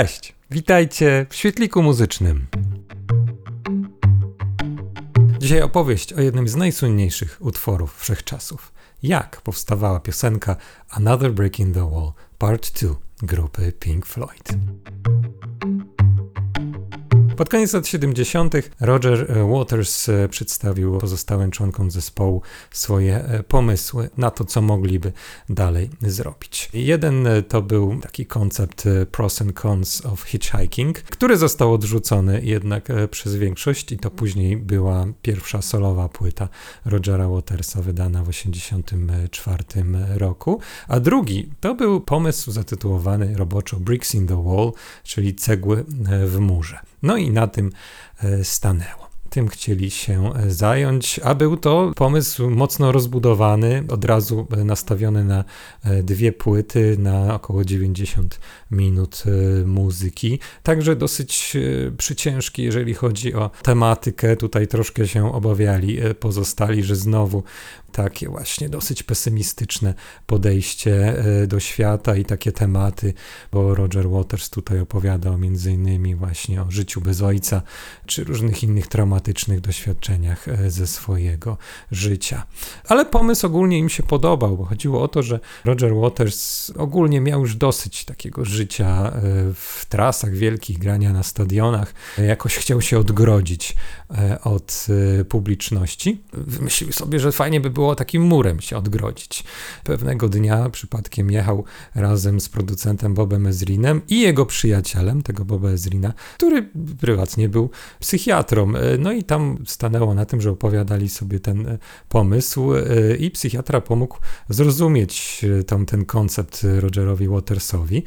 Cześć, witajcie w Świetliku Muzycznym. Dzisiaj opowieść o jednym z najsłynniejszych utworów wszechczasów. Jak powstawała piosenka Another Brick in the Wall, Part 2 grupy Pink Floyd. Pod koniec lat 70. Roger Waters przedstawił pozostałym członkom zespołu swoje pomysły na to, co mogliby dalej zrobić. Jeden to był taki koncept Pros and Cons of Hitchhiking, który został odrzucony jednak przez większość i to później była pierwsza solowa płyta Rogera Watersa wydana w 1984 roku. A drugi to był pomysł zatytułowany roboczo Bricks in the Wall, czyli cegły w murze. No i na tym stanęło. Tym chcieli się zająć, a był to pomysł mocno rozbudowany, od razu nastawiony na dwie płyty, na około 90 minut muzyki. Także dosyć przyciężki, jeżeli chodzi o tematykę. Tutaj troszkę się obawiali pozostali, że znowu takie właśnie dosyć pesymistyczne podejście do świata i takie tematy, bo Roger Waters tutaj opowiadał między innymi właśnie o życiu bez ojca, czy różnych innych traumatycznych doświadczeniach ze swojego życia. Ale pomysł ogólnie im się podobał, bo chodziło o to, że Roger Waters ogólnie miał już dosyć takiego życia w trasach wielkich, grania na stadionach. Jakoś chciał się odgrodzić od publiczności. Wymyślił sobie, że fajnie by było takim murem się odgrodzić. Pewnego dnia przypadkiem jechał razem z producentem Bobem Ezrinem i jego przyjacielem, tego Boba Ezrina, który prywatnie był psychiatrą. No i tam stanęło na tym, że opowiadali sobie ten pomysł i psychiatra pomógł zrozumieć ten koncept Rogerowi Watersowi.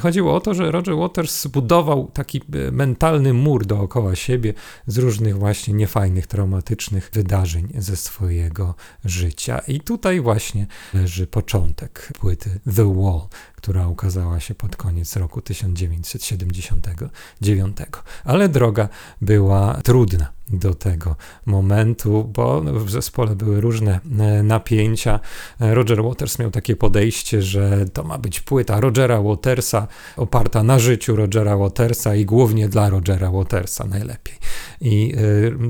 Chodziło o to, że Roger Waters budował taki mentalny mur dookoła siebie z różnych właśnie niefajnych, traumatycznych wydarzeń ze swojego życia. I tutaj właśnie leży początek płyty The Wall, która ukazała się pod koniec roku 1979. Ale droga była trudna do tego momentu, bo w zespole były różne napięcia. Roger Waters miał takie podejście, że to ma być płyta Rogera Watersa, oparta na życiu Rogera Watersa i głównie dla Rogera Watersa najlepiej. I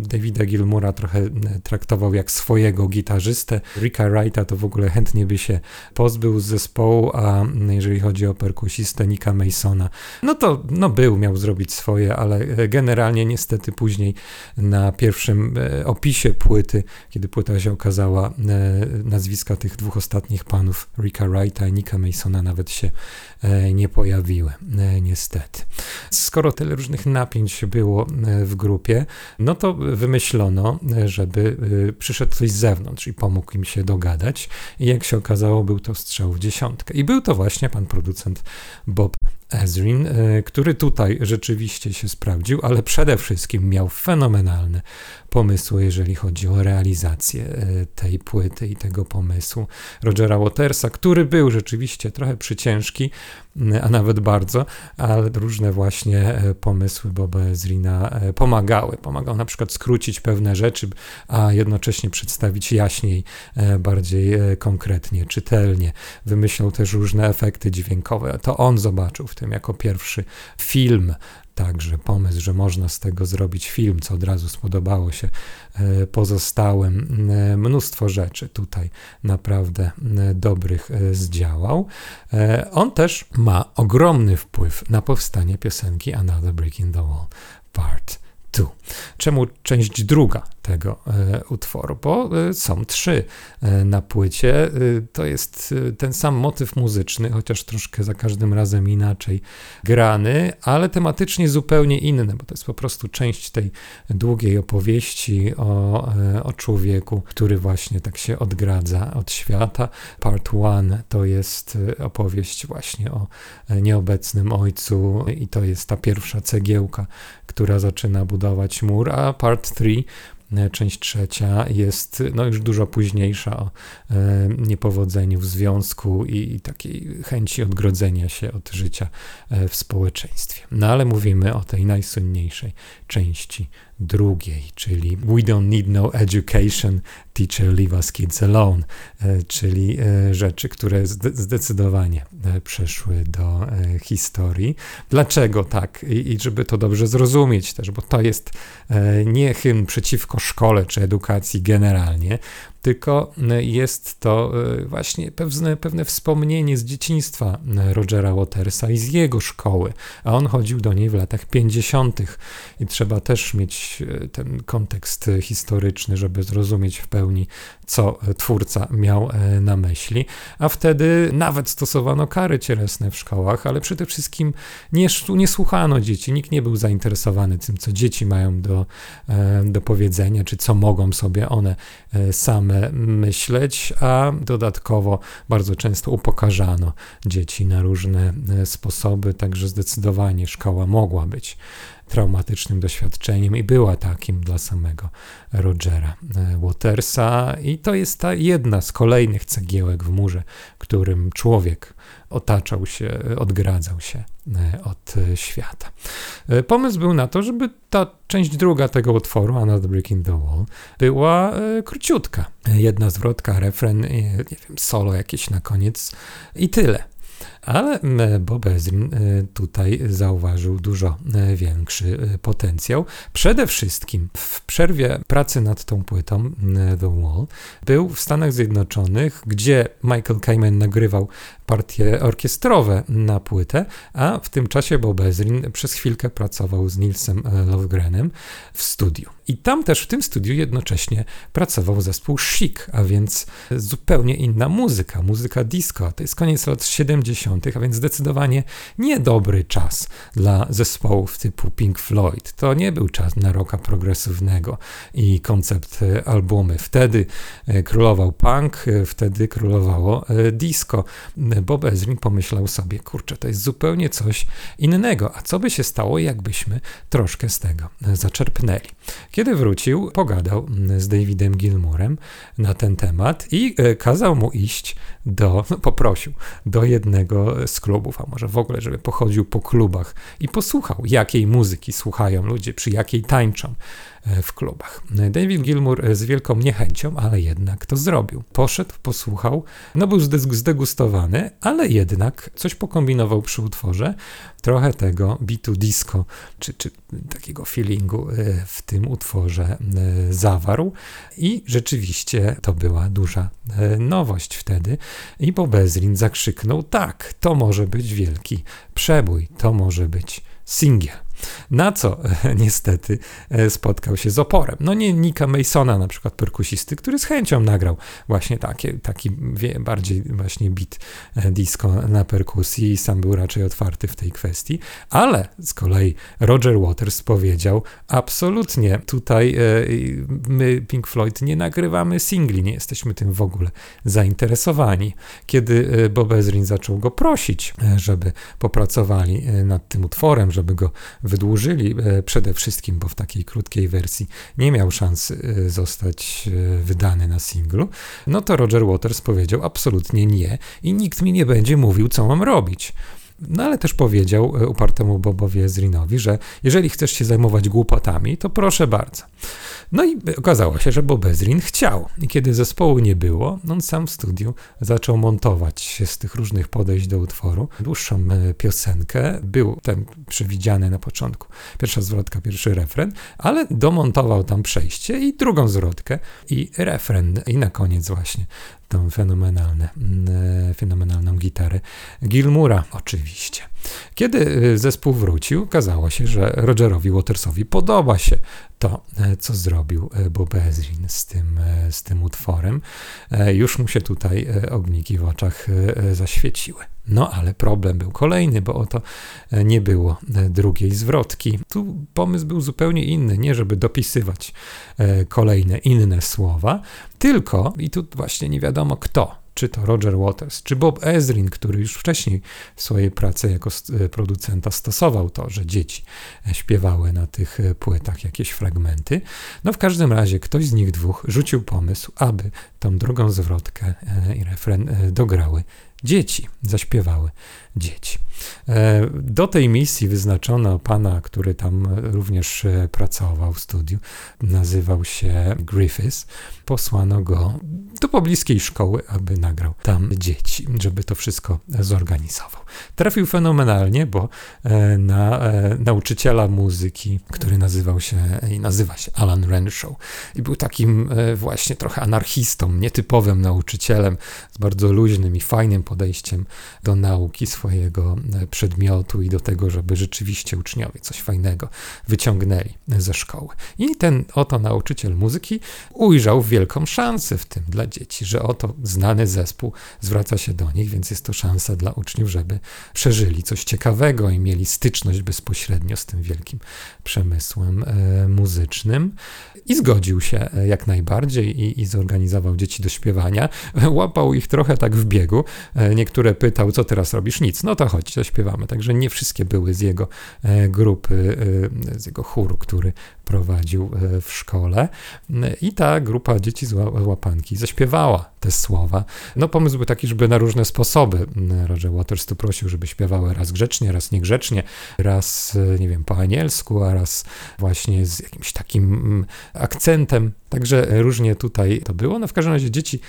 Davida Gilmoura trochę traktował jak swojego gitarzystę. Ricka Wrighta to w ogóle chętnie by się pozbył z zespołu, a jeżeli chodzi o perkusistę Nicka Masona, no to miał zrobić swoje, ale generalnie niestety później na pierwszym opisie płyty, kiedy płyta się okazała, nazwiska tych dwóch ostatnich panów, Ricka Wrighta i Nicka Masona, nawet się nie pojawiły, niestety. Skoro tyle różnych napięć było w grupie, no to wymyślono, żeby przyszedł ktoś z zewnątrz i pomógł im się dogadać i jak się okazało, był to strzał w dziesiątkę. I był to właśnie pan producent Bob Ezrin, który tutaj rzeczywiście się sprawdził, ale przede wszystkim miał fenomenalne pomysły, jeżeli chodzi o realizację tej płyty i tego pomysłu Rogera Watersa, który był rzeczywiście trochę przyciężki, a nawet bardzo, ale różne właśnie pomysły Boba Ezrina pomagały. Pomagał na przykład skrócić pewne rzeczy, a jednocześnie przedstawić jaśniej, bardziej konkretnie, czytelnie. Wymyślał też różne efekty dźwiękowe. To on zobaczył w tym jako pierwszy film. Także pomysł, że można z tego zrobić film, co od razu spodobało się pozostałym. Mnóstwo rzeczy tutaj naprawdę dobrych zdziałał. On też ma ogromny wpływ na powstanie piosenki Another Brick in the Wall Part 2. Czemu część druga tego utworu? Bo są trzy na płycie. To jest ten sam motyw muzyczny, chociaż troszkę za każdym razem inaczej grany, ale tematycznie zupełnie inny, bo to jest po prostu część tej długiej opowieści o człowieku, który właśnie tak się odgradza od świata. Part 1 to jest opowieść właśnie o nieobecnym ojcu i to jest ta pierwsza cegiełka, która zaczyna budować mur, a Part 3, część trzecia, jest już dużo późniejsza, o niepowodzeniu w związku i takiej chęci odgrodzenia się od życia w społeczeństwie. No ale mówimy o tej najsłynniejszej części drugiej, czyli We Don't Need No Education, Teacher Leave Us Kids Alone, czyli rzeczy, które zdecydowanie przeszły do historii. Dlaczego tak? I żeby to dobrze zrozumieć też, bo to jest nie hymn przeciwko szkole czy edukacji generalnie, tylko jest to właśnie pewne wspomnienie z dzieciństwa Rogera Watersa i z jego szkoły, a on chodził do niej w latach 50. i trzeba też mieć ten kontekst historyczny, żeby zrozumieć w pełni, co twórca miał na myśli, a wtedy nawet stosowano kary cielesne w szkołach, ale przede wszystkim nie słuchano dzieci, nikt nie był zainteresowany tym, co dzieci mają do powiedzenia, czy co mogą sobie one same myśleć, a dodatkowo bardzo często upokarzano dzieci na różne sposoby, także zdecydowanie szkoła mogła być traumatycznym doświadczeniem i była takim dla samego Rogera Watersa i to jest ta jedna z kolejnych cegiełek w murze, którym człowiek otaczał się, odgradzał się od świata. Pomysł był na to, żeby ta część druga tego utworu, Another Brick in the Wall, była króciutka. Jedna zwrotka, refren, solo jakieś na koniec i tyle. Ale Bob Ezrin tutaj zauważył dużo większy potencjał. Przede wszystkim w przerwie pracy nad tą płytą The Wall był w Stanach Zjednoczonych, gdzie Michael Kamen nagrywał partie orkiestrowe na płytę, a w tym czasie Bob Ezrin przez chwilkę pracował z Nilsem Lofgrenem w studiu. I tam też w tym studiu jednocześnie pracował zespół Chic, a więc zupełnie inna muzyka, muzyka disco. To jest koniec lat 70., a więc zdecydowanie niedobry czas dla zespołów typu Pink Floyd. To nie był czas na rocka progresywnego i koncept albumy. Wtedy królował punk, wtedy królowało disco. Bob Ezrin pomyślał sobie, kurczę, to jest zupełnie coś innego, a co by się stało, jakbyśmy troszkę z tego zaczerpnęli. Kiedy wrócił, pogadał z Davidem Gilmourem na ten temat i kazał mu iść poprosił do jednego z klubów, a może w ogóle, żeby pochodził po klubach i posłuchał, jakiej muzyki słuchają ludzie, przy jakiej tańczą w klubach. David Gilmour z wielką niechęcią, ale jednak to zrobił. Poszedł, posłuchał, był zdegustowany, ale jednak coś pokombinował przy utworze. Trochę tego bitu disco, czy takiego feelingu w tym utworze zawarł i rzeczywiście to była duża nowość wtedy i Bob Ezrin zakrzyknął, tak, to może być wielki przebój, to może być singiel. Na co niestety spotkał się z oporem. Nie Nicka Masona, na przykład perkusisty, który z chęcią nagrał właśnie taki bardziej właśnie beat disco na perkusji i sam był raczej otwarty w tej kwestii, ale z kolei Roger Waters powiedział absolutnie tutaj my Pink Floyd nie nagrywamy singli, nie jesteśmy tym w ogóle zainteresowani. Kiedy Bob Ezrin zaczął go prosić, żeby popracowali nad tym utworem, żeby go wydłużyli przede wszystkim, bo w takiej krótkiej wersji nie miał szansy zostać wydany na singlu, to Roger Waters powiedział absolutnie nie i nikt mi nie będzie mówił, co mam robić. Ale też powiedział upartemu Bobowi Ezrinowi, że jeżeli chcesz się zajmować głupotami, to proszę bardzo. I okazało się, że Bob Ezrin chciał. I kiedy zespołu nie było, on sam w studiu zaczął montować się z tych różnych podejść do utworu. Dłuższą piosenkę, był ten przewidziany na początku. Pierwsza zwrotka, pierwszy refren, ale domontował tam przejście i drugą zwrotkę i refren. I na koniec właśnie tą fenomenalną gitarę Gilmoura oczywiście. Kiedy zespół wrócił, okazało się, że Rogerowi Watersowi podoba się to, co zrobił Bob Ezrin z tym utworem. Już mu się tutaj ogniki w oczach zaświeciły. Ale problem był kolejny, bo oto nie było drugiej zwrotki. Tu pomysł był zupełnie inny, nie żeby dopisywać kolejne inne słowa, tylko i tu właśnie nie wiadomo kto, czy to Roger Waters, czy Bob Ezrin, który już wcześniej w swojej pracy jako producenta stosował to, że dzieci śpiewały na tych płytach jakieś fragmenty. W każdym razie ktoś z nich dwóch rzucił pomysł, aby tą drugą zwrotkę i refren dograły Dzieci zaśpiewały. Dzieci. Do tej misji wyznaczono pana, który tam również pracował w studiu. Nazywał się Griffiths. Posłano go do pobliskiej szkoły, aby nagrał tam dzieci, żeby to wszystko zorganizował. Trafił fenomenalnie, bo na nauczyciela muzyki, który nazywa się Alan Renshaw. I był takim właśnie trochę anarchistą, nietypowym nauczycielem, z bardzo luźnym i fajnym podejściem do nauki swojego przedmiotu i do tego, żeby rzeczywiście uczniowie coś fajnego wyciągnęli ze szkoły. I ten oto nauczyciel muzyki ujrzał wielką szansę w tym dla dzieci, że oto znany zespół zwraca się do nich, więc jest to szansa dla uczniów, żeby przeżyli coś ciekawego i mieli styczność bezpośrednio z tym wielkim przemysłem muzycznym. I zgodził się jak najbardziej i zorganizował dzieci do śpiewania. Łapał ich trochę tak w biegu. Niektóre pytał, co teraz robisz? Nic. No to chodź, zaśpiewamy. Także nie wszystkie były z jego grupy, z jego chóru, który prowadził w szkole. I ta grupa dzieci z łapanki zaśpiewała te słowa. No pomysł był taki, żeby na różne sposoby. Roger Waters tu prosił, żeby śpiewały raz grzecznie, raz niegrzecznie, raz, nie wiem, po anielsku, a raz właśnie z jakimś takim akcentem. Także różnie tutaj to było. No w każdym razie dzieci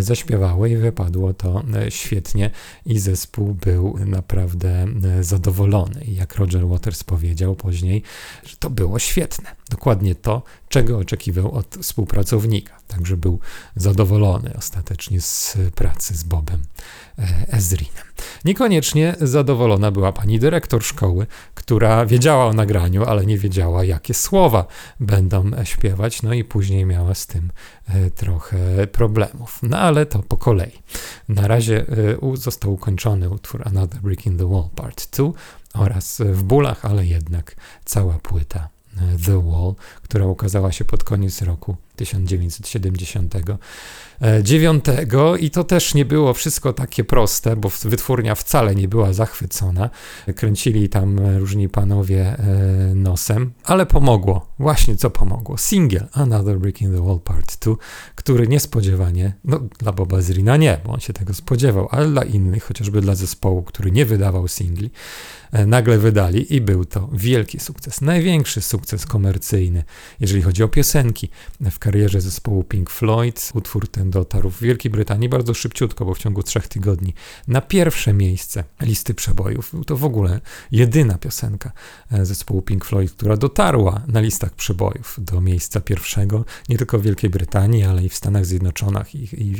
zaśpiewały i wypadło to świetnie i zespół był naprawdę zadowolony. I jak Roger Waters powiedział później, że to było świetne. Dokładnie to, czego oczekiwał od współpracownika. Także był zadowolony ostatecznie z pracy z Bobem Ezrinem. Niekoniecznie zadowolona była pani dyrektor szkoły, która wiedziała o nagraniu, ale nie wiedziała, jakie słowa będą śpiewać, no i później miała z tym trochę problemów. No ale to po kolei. Na razie został ukończony utwór Another Brick in the Wall Part 2 oraz w bólach, ale jednak cała płyta The Wall, która ukazała się pod koniec roku 1979 i to też nie było wszystko takie proste, bo wytwórnia wcale nie była zachwycona. Kręcili tam różni panowie nosem, ale pomogło. Właśnie co pomogło? Singiel Another Brick in the Wall Part 2, który niespodziewanie, no dla Boba Ezrina nie, bo on się tego spodziewał, ale dla innych, chociażby dla zespołu, który nie wydawał singli, nagle wydali i był to wielki sukces. Największy sukces komercyjny, jeżeli chodzi o piosenki w karierze zespołu Pink Floyd. Utwór ten dotarł w Wielkiej Brytanii bardzo szybciutko, bo w ciągu 3 tygodni na pierwsze miejsce listy przebojów. Był to w ogóle jedyna piosenka zespołu Pink Floyd, która dotarła na listach przebojów do miejsca pierwszego, nie tylko w Wielkiej Brytanii, ale i w Stanach Zjednoczonych i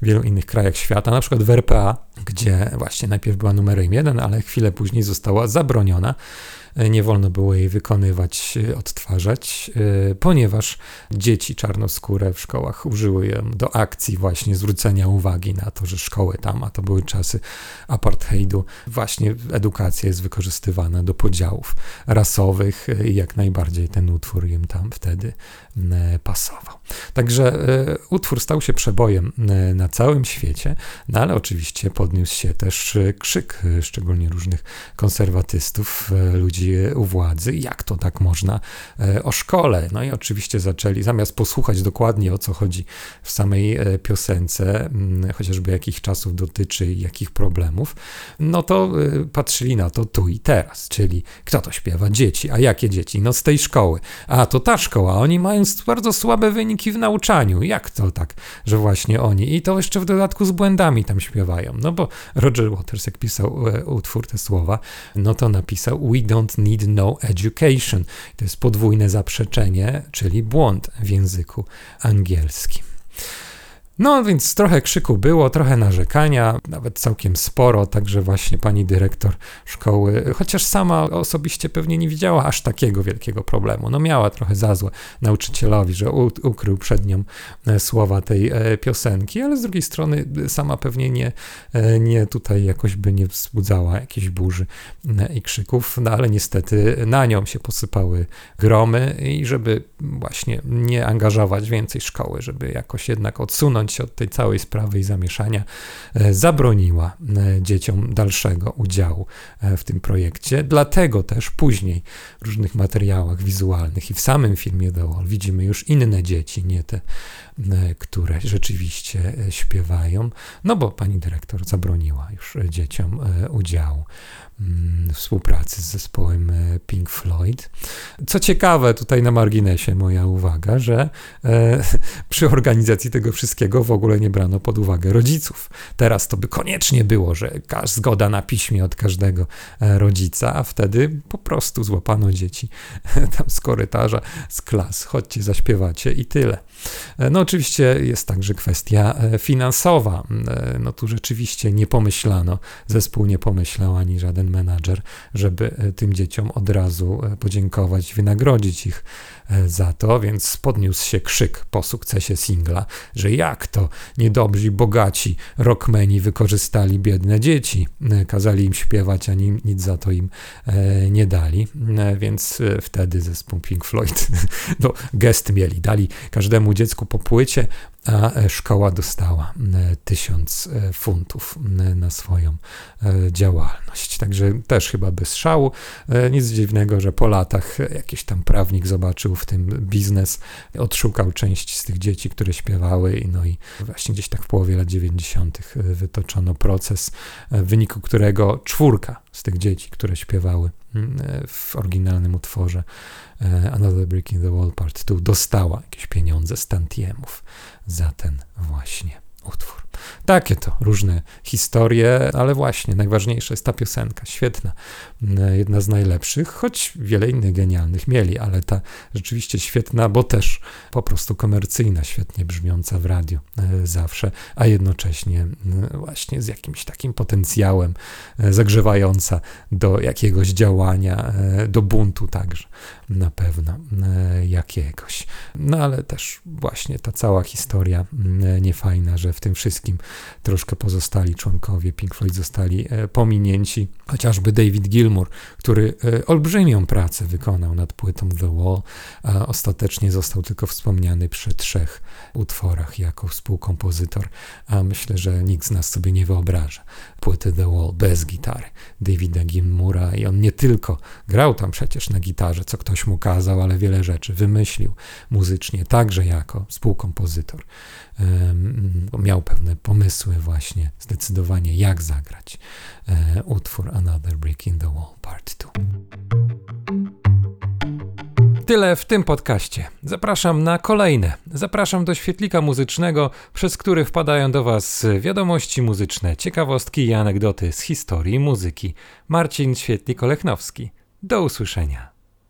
wielu innych krajach świata, na przykład w RPA, gdzie właśnie najpierw była numerem 1, ale chwilę później została zabroniona. Nie wolno było jej wykonywać, odtwarzać, ponieważ dzieci czarnoskóre w szkołach użyły ją do akcji właśnie zwrócenia uwagi na to, że szkoły tam, a to były czasy apartheidu, właśnie edukacja jest wykorzystywana do podziałów rasowych i jak najbardziej ten utwór im tam wtedy pasował. Także utwór stał się przebojem na całym świecie, no ale oczywiście podniósł się też krzyk, szczególnie różnych konserwatystów, ludzi u władzy, jak to tak można o szkole. No i oczywiście zaczęli, zamiast posłuchać dokładnie o co chodzi w samej piosence, chociażby jakich czasów dotyczy i jakich problemów, no to patrzyli na to tu i teraz, czyli kto to śpiewa? Dzieci. A jakie dzieci? No z tej szkoły. A to ta szkoła. Oni mają bardzo słabe wyniki w nauczaniu. Jak to tak, że właśnie oni? I to jeszcze w dodatku z błędami tam śpiewają. No bo Roger Waters, jak pisał utwór, te słowa, no to napisał We don't need no education. To jest podwójne zaprzeczenie, czyli błąd w języku angielskim. No więc trochę krzyku było, trochę narzekania, nawet całkiem sporo, także właśnie pani dyrektor szkoły, chociaż sama osobiście pewnie nie widziała aż takiego wielkiego problemu, no miała trochę za złe nauczycielowi, że ukrył przed nią słowa tej piosenki, ale z drugiej strony sama pewnie nie tutaj jakoś by nie wzbudzała jakiejś burzy i krzyków, no ale niestety na nią się posypały gromy i żeby właśnie nie angażować więcej szkoły, żeby jakoś jednak odsunąć odciąć się od tej całej sprawy i zamieszania, zabroniła dzieciom dalszego udziału w tym projekcie. Dlatego też później w różnych materiałach wizualnych i w samym filmie The Wall widzimy już inne dzieci, nie te, które rzeczywiście śpiewają, no bo pani dyrektor zabroniła już dzieciom udziału współpracy z zespołem Pink Floyd. Co ciekawe, tutaj na marginesie moja uwaga, że przy organizacji tego wszystkiego w ogóle nie brano pod uwagę rodziców. Teraz to by koniecznie było, że zgoda na piśmie od każdego rodzica, a wtedy po prostu złapano dzieci tam z korytarza, z klas. Chodźcie, zaśpiewacie i tyle. No oczywiście jest także kwestia finansowa. No tu rzeczywiście nie pomyślano, zespół nie pomyślał, ani żaden menadżer, żeby tym dzieciom od razu podziękować, wynagrodzić ich za to, więc podniósł się krzyk po sukcesie singla, że jak to niedobrzy, bogaci rockmeni wykorzystali biedne dzieci, kazali im śpiewać, a nic za to im nie dali, więc wtedy zespół Pink Floyd no, gest mieli, dali każdemu dziecku po płycie, a szkoła dostała 1000 funtów na swoją działalność. Także też chyba bez szału. Nic dziwnego, że po latach jakiś tam prawnik zobaczył w tym biznes, odszukał część z tych dzieci, które śpiewały, no i właśnie gdzieś tak w połowie lat 90. wytoczono proces, w wyniku którego 4 z tych dzieci, które śpiewały w oryginalnym utworze Another Brick in the Wall Part 2 dostała jakieś pieniądze z tantiemów za ten właśnie utwór. Takie to różne historie, ale właśnie najważniejsza jest ta piosenka, świetna, jedna z najlepszych, choć wiele innych genialnych mieli, ale ta rzeczywiście świetna, bo też po prostu komercyjna, świetnie brzmiąca w radiu zawsze, a jednocześnie właśnie z jakimś takim potencjałem zagrzewająca do jakiegoś działania, do buntu także na pewno jakiegoś. No ale też właśnie ta cała historia niefajna, że w tym wszystkim troszkę pozostali członkowie Pink Floyd zostali pominięci, chociażby David Gilmour, który olbrzymią pracę wykonał nad płytą The Wall, a ostatecznie został tylko wspomniany przy 3 utworach jako współkompozytor, a myślę, że nikt z nas sobie nie wyobraża płyty The Wall bez gitary Davida Gilmoura i on nie tylko grał tam przecież na gitarze, co ktoś mu kazał, ale wiele rzeczy wymyślił muzycznie, także jako współkompozytor. Miał pewne pomysły właśnie zdecydowanie jak zagrać utwór Another Brick in the Wall Part 2. Tyle w tym podcaście. Zapraszam na kolejne. Zapraszam do świetlika muzycznego, przez który wpadają do Was wiadomości muzyczne, ciekawostki i anegdoty z historii muzyki. Marcin Świetlik-Olechnowski. Do usłyszenia.